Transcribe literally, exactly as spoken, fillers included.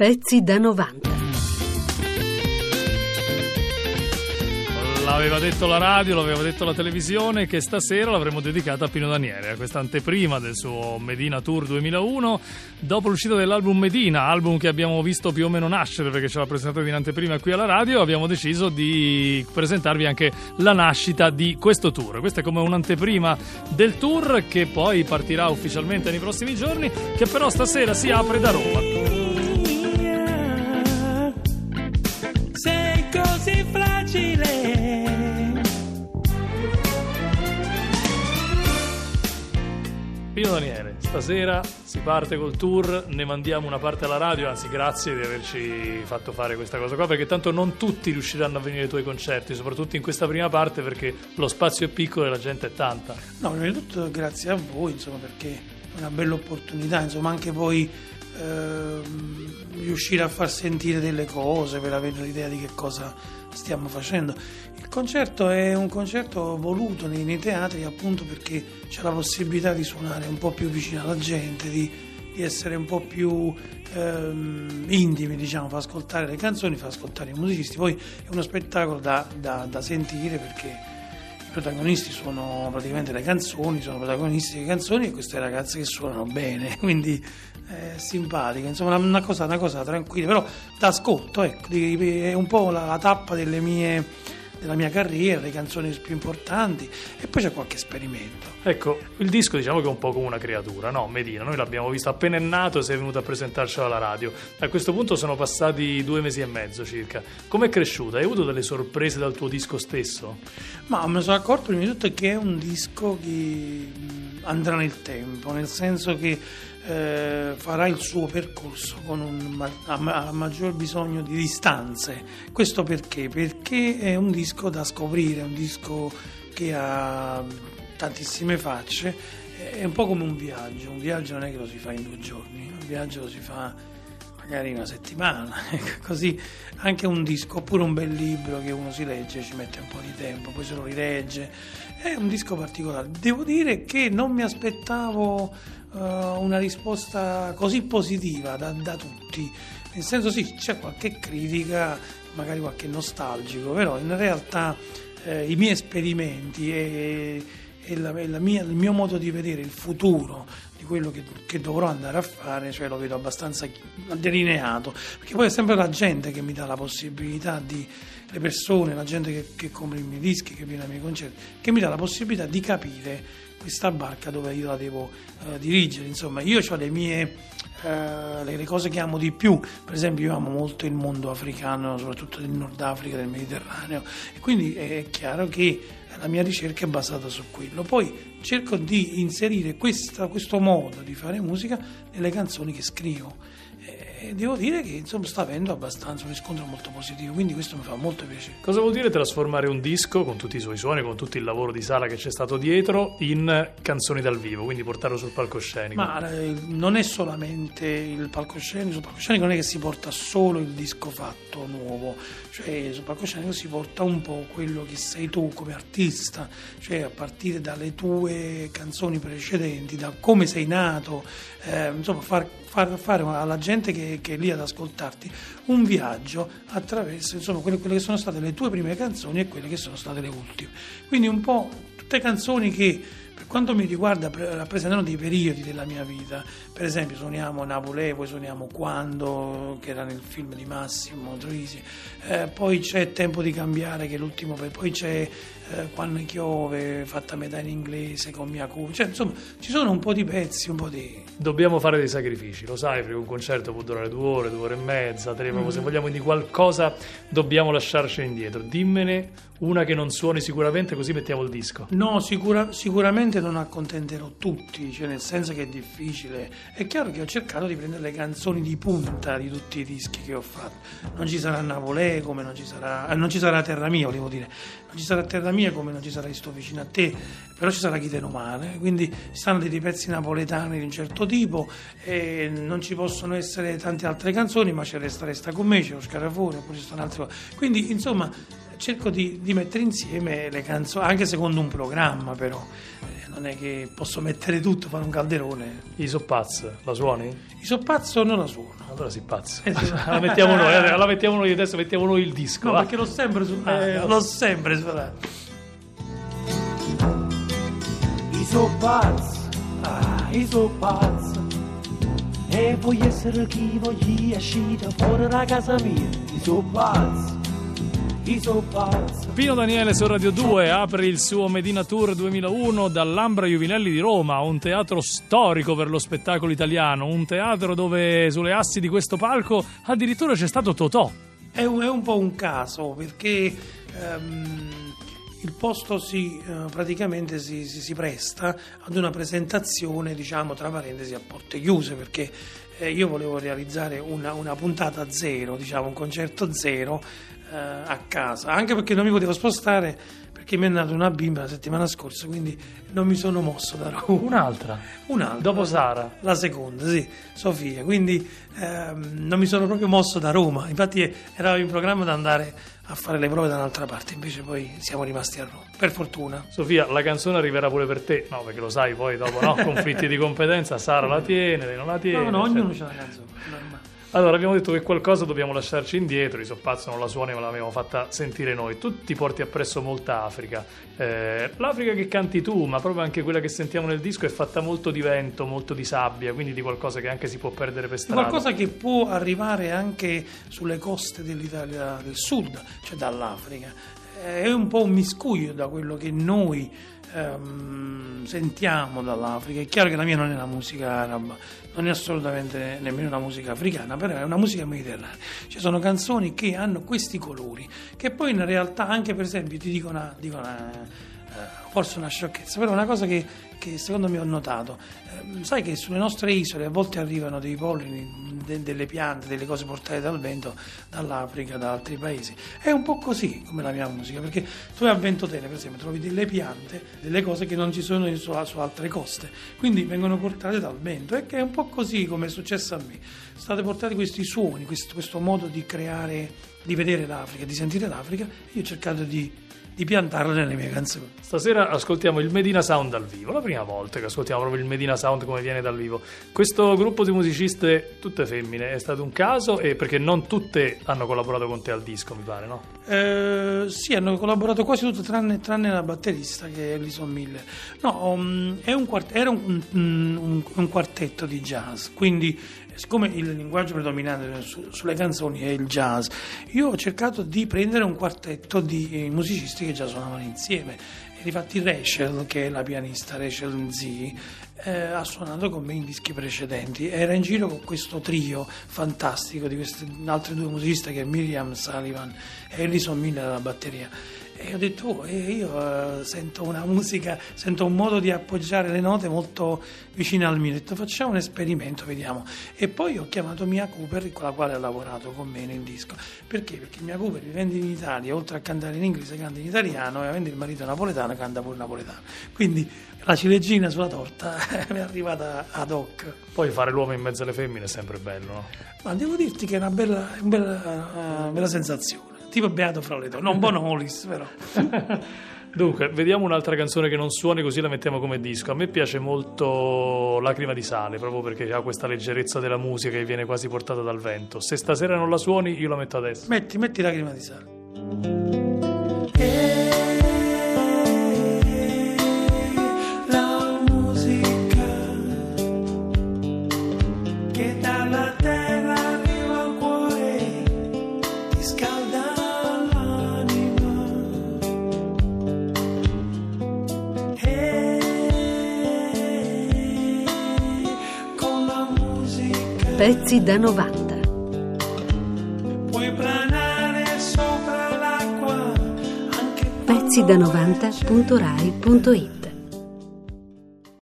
Pezzi da novanta. L'aveva detto la radio, l'aveva detto la televisione che stasera l'avremmo dedicata a Pino Daniele, a questa anteprima del suo Medina Tour duemilauno, dopo l'uscita dell'album Medina, album che abbiamo visto più o meno nascere perché ce l'ha presentato in anteprima qui alla radio. Abbiamo deciso di presentarvi anche la nascita di questo tour. Questa è come un'anteprima del tour che poi partirà ufficialmente nei prossimi giorni, che però stasera si apre da Roma. Sei così fragile. Pino Daniele, stasera si parte col tour, ne mandiamo una parte alla radio, anzi grazie di averci fatto fare questa cosa qua, perché tanto non tutti riusciranno a venire ai tuoi concerti, soprattutto in questa prima parte perché lo spazio è piccolo e la gente è tanta. No, prima di tutto grazie a voi, insomma, perché è una bella opportunità, insomma, anche poi eh, riuscire a far sentire delle cose per avere l'idea di che cosa stiamo facendo. Il concerto è un concerto voluto nei, nei teatri, appunto perché c'è la possibilità di suonare un po' più vicino alla gente, di, di essere un po' più ehm, intimi, diciamo, fa ascoltare le canzoni, fa ascoltare i musicisti. Poi è uno spettacolo da, da, da sentire perché i protagonisti sono praticamente le canzoni, sono protagonisti delle canzoni e queste ragazze che suonano bene, quindi è simpatica, insomma, una cosa, una cosa tranquilla, però d'ascolto, ecco, è un po' la, la tappa delle mie... della mia carriera, le canzoni più importanti, e poi c'è qualche esperimento. Ecco, il disco diciamo che è un po' come una creatura, no? Medina, noi l'abbiamo visto appena è nato e sei venuto a presentarcelo alla radio. A questo punto sono passati due mesi e mezzo circa. Com'è cresciuta? Hai avuto delle sorprese dal tuo disco stesso? Ma me ne sono accorto prima di tutto che è un disco che andrà nel tempo, nel senso che Eh, farà il suo percorso con un a, a maggior bisogno di distanze. Questo perché? Perché è un disco da scoprire, è un disco che ha tantissime facce, è un po' come un viaggio, un viaggio non è che lo si fa in due giorni, un viaggio lo si fa magari una settimana, così anche un disco, oppure un bel libro che uno si legge, ci mette un po' di tempo, poi se lo rilegge, è un disco particolare. Devo dire che non mi aspettavo una risposta così positiva da, da tutti, nel senso sì, c'è qualche critica, magari qualche nostalgico, però in realtà eh, i miei esperimenti e, e, la, e la mia, il mio modo di vedere il futuro di quello che, che dovrò andare a fare, cioè lo vedo abbastanza delineato, perché poi è sempre la gente che mi dà la possibilità di, le persone, la gente che, che compra i miei dischi, che viene ai miei concerti, che mi dà la possibilità di capire questa barca dove io la devo eh, dirigere. Insomma, io ho le mie eh, le, le cose che amo di più, per esempio io amo molto il mondo africano, soprattutto del Nord Africa, del Mediterraneo, e quindi è chiaro che la mia ricerca è basata su quello. Poi cerco di inserire questa, questo modo di fare musica nelle canzoni che scrivo e devo dire che insomma sta avendo abbastanza un riscontro molto positivo, quindi questo mi fa molto piacere. Cosa vuol dire trasformare un disco con tutti i suoi suoni, con tutto il lavoro di sala che c'è stato dietro, in canzoni dal vivo, quindi portarlo sul palcoscenico? Ma eh, non è solamente il palcoscenico, sul palcoscenico non è che si porta solo il disco fatto nuovo, cioè sul palcoscenico si porta un po' quello che sei tu come artista, cioè a partire dalle tue canzoni precedenti, da come sei nato, eh, insomma far far fare alla gente che, che è lì ad ascoltarti un viaggio attraverso, insomma, quelle, quelle che sono state le tue prime canzoni e quelle che sono state le ultime. Quindi un po' tutte canzoni che per quanto mi riguarda rappresentano dei periodi della mia vita. Per esempio suoniamo Napoli, poi suoniamo Quando, che era nel film di Massimo Troisi, eh, poi c'è Tempo di cambiare che è l'ultimo, poi c'è eh, Quando chiove, fatta metà in inglese con Mia Cooper, cioè insomma ci sono un po' di pezzi, un po' di... Dobbiamo fare dei sacrifici, lo sai, perché un concerto può durare due ore, due ore e mezza, tre, mm. se vogliamo, quindi qualcosa dobbiamo lasciarci indietro. Dimmene una che non suoni sicuramente, così mettiamo il disco. No, sicura, sicuramente non accontenterò tutti, cioè nel senso che è difficile. È chiaro che ho cercato di prendere le canzoni di punta di tutti i dischi che ho fatto. Non ci sarà Navolè, come non ci sarà eh, non ci sarà Terra Mia, volevo dire. Non ci sarà Terra Mia come non ci sarà Sto vicino a te, però ci sarà Chi te lo male, quindi ci saranno dei pezzi napoletani di un certo tipo e non ci possono essere tante altre canzoni, ma c'è Resta Resta con me, c'è Lo Scarafone, oppure ci sono altre cose. Quindi, insomma, cerco di, di mettere insieme le canzoni, anche secondo un programma, però. carne che posso mettere tutto, fare un calderone. I soppaz, la suoni? I soppazzo non la suono. Allora si pazza. La mettiamo noi, la mettiamo noi adesso, mettiamo noi il disco. No, va? Perché l'ho sempre suonato. Eh, l'ho sempre suonato. I soppaz, ah, i soppaz. E voglio essere chi voglio uscire fuori da casa mia. I soppaz. Pino Daniele su Radio due apre il suo Medina Tour duemilauno dall'Ambra Juvinelli di Roma, un teatro storico per lo spettacolo italiano, un teatro dove sulle assi di questo palco addirittura c'è stato Totò. È un, è un po' un caso perché um, il posto si uh, praticamente si, si, si presta ad una presentazione, diciamo tra parentesi, a porte chiuse, perché eh, io volevo realizzare una, una puntata zero, diciamo un concerto zero a casa, anche perché non mi potevo spostare perché mi è nata una bimba la settimana scorsa, quindi non mi sono mosso da Roma. Un'altra? Un'altra. Dopo Sara? La seconda, sì, Sofia, quindi ehm, non mi sono proprio mosso da Roma, infatti ero in programma di andare a fare le prove da un'altra parte, invece poi siamo rimasti a Roma, per fortuna. Sofia, la canzone arriverà pure per te, no, perché lo sai poi dopo, no, conflitti di competenza, Sara la tiene, lei non la tiene. No, no, ognuno c'ha la canzone, normale. Allora, abbiamo detto che qualcosa dobbiamo lasciarci indietro, i soppazzo non la suoni, ma l'abbiamo fatta sentire noi. Tu ti porti appresso molta Africa, eh, l'Africa che canti tu, ma proprio anche quella che sentiamo nel disco è fatta molto di vento, molto di sabbia, quindi di qualcosa che anche si può perdere per strada. Qualcosa che può arrivare anche sulle coste dell'Italia del Sud, cioè dall'Africa. È un po' un miscuglio da quello che noi ehm, sentiamo dall'Africa. È chiaro che la mia non è la musica araba, non è assolutamente nemmeno una musica africana, però è una musica mediterranea. Ci sono canzoni che hanno questi colori, che poi in realtà anche, per esempio, ti dico una, dico una eh, forse una sciocchezza, però è una cosa che, che secondo me ho notato. Eh, sai che sulle nostre isole a volte arrivano dei pollini, de, delle piante, delle cose portate dal vento, dall'Africa, da altri paesi. È un po' così come la mia musica, perché tu a Ventotene, per esempio, trovi delle piante, delle cose che non ci sono su, su altre coste, quindi vengono portate dal vento, e che è un po' così come è successo a me. State portati questi suoni, questo, questo modo di creare, di vedere l'Africa, di sentire l'Africa, e io ho cercato di, di piantarlo nelle mie canzoni. Stasera ascoltiamo il Medina Sound dal vivo, la prima volta che ascoltiamo proprio il Medina Sound come viene dal vivo. Questo gruppo di musiciste, tutte femmine, è stato un caso? E perché non tutte hanno collaborato con te al disco, mi pare, no? Eh, sì, hanno collaborato quasi tutte, tranne, tranne la batterista che è Alison Miller. No, um, è un quart- era un, un, un, un quartetto di jazz, quindi siccome il linguaggio predominante su, sulle canzoni è il jazz, io ho cercato di prendere un quartetto di musicisti che già suonavano insieme. E infatti Rachel, che è la pianista, Rachel Z, eh, ha suonato con me in dischi precedenti, era in giro con questo trio fantastico di queste altre due musiciste, che è Miriam Sullivan e Alison Miller alla batteria. E ho detto, oh, io sento una musica, sento un modo di appoggiare le note molto vicine al mio. Ho detto, facciamo un esperimento, vediamo. E poi ho chiamato Mia Cooper, con la quale ha lavorato con me nel disco. Perché? Perché Mia Cooper vivendo in Italia, oltre a cantare in inglese, canta in italiano, e avendo il marito napoletano, canta pure napoletano. Quindi la ciliegina sulla torta mi è arrivata ad hoc. Poi fare l'uomo in mezzo alle femmine è sempre bello, no? Ma devo dirti che è una bella, una bella, una bella sensazione. Tipo Beato fra le donne, non Bonolis però. Dunque, vediamo un'altra canzone che non suoni, così la mettiamo come disco. A me piace molto Lacrima di sale, proprio perché ha questa leggerezza della musica che viene quasi portata dal vento. Se stasera non la suoni, io la metto adesso. Metti, metti Lacrima di sale. La musica che dalla terra arriva al cuore ti scalda. Pezzi da novanta. Puoi planare sopra l'acqua. Anche pezzi da novanta punto rai punto it